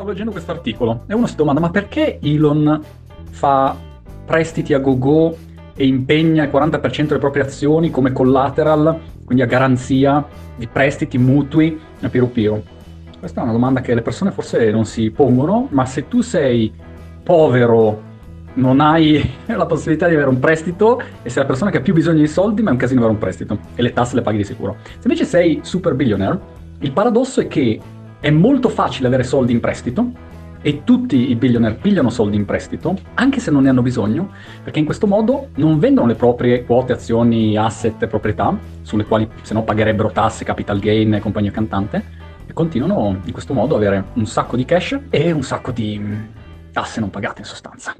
stavo leggendo questo articolo e uno si domanda: ma perché Elon fa prestiti a go-go e impegna il 40% delle proprie azioni come collateral, quindi a garanzia di prestiti, mutui e più? Questa è una domanda che le persone forse non si pongono, ma se tu sei povero, non hai la possibilità di avere un prestito e sei la persona che ha più bisogno di soldi, ma è un casino avere un prestito e le tasse le paghi di sicuro. Se invece sei super billionaire, il paradosso è che è molto facile avere soldi in prestito e tutti i billionaire pigliano soldi in prestito, anche se non ne hanno bisogno, perché in questo modo non vendono le proprie quote, azioni, asset, proprietà, sulle quali se no pagherebbero tasse, capital gain e compagnia cantante, e continuano in questo modo ad avere un sacco di cash e un sacco di tasse non pagate in sostanza.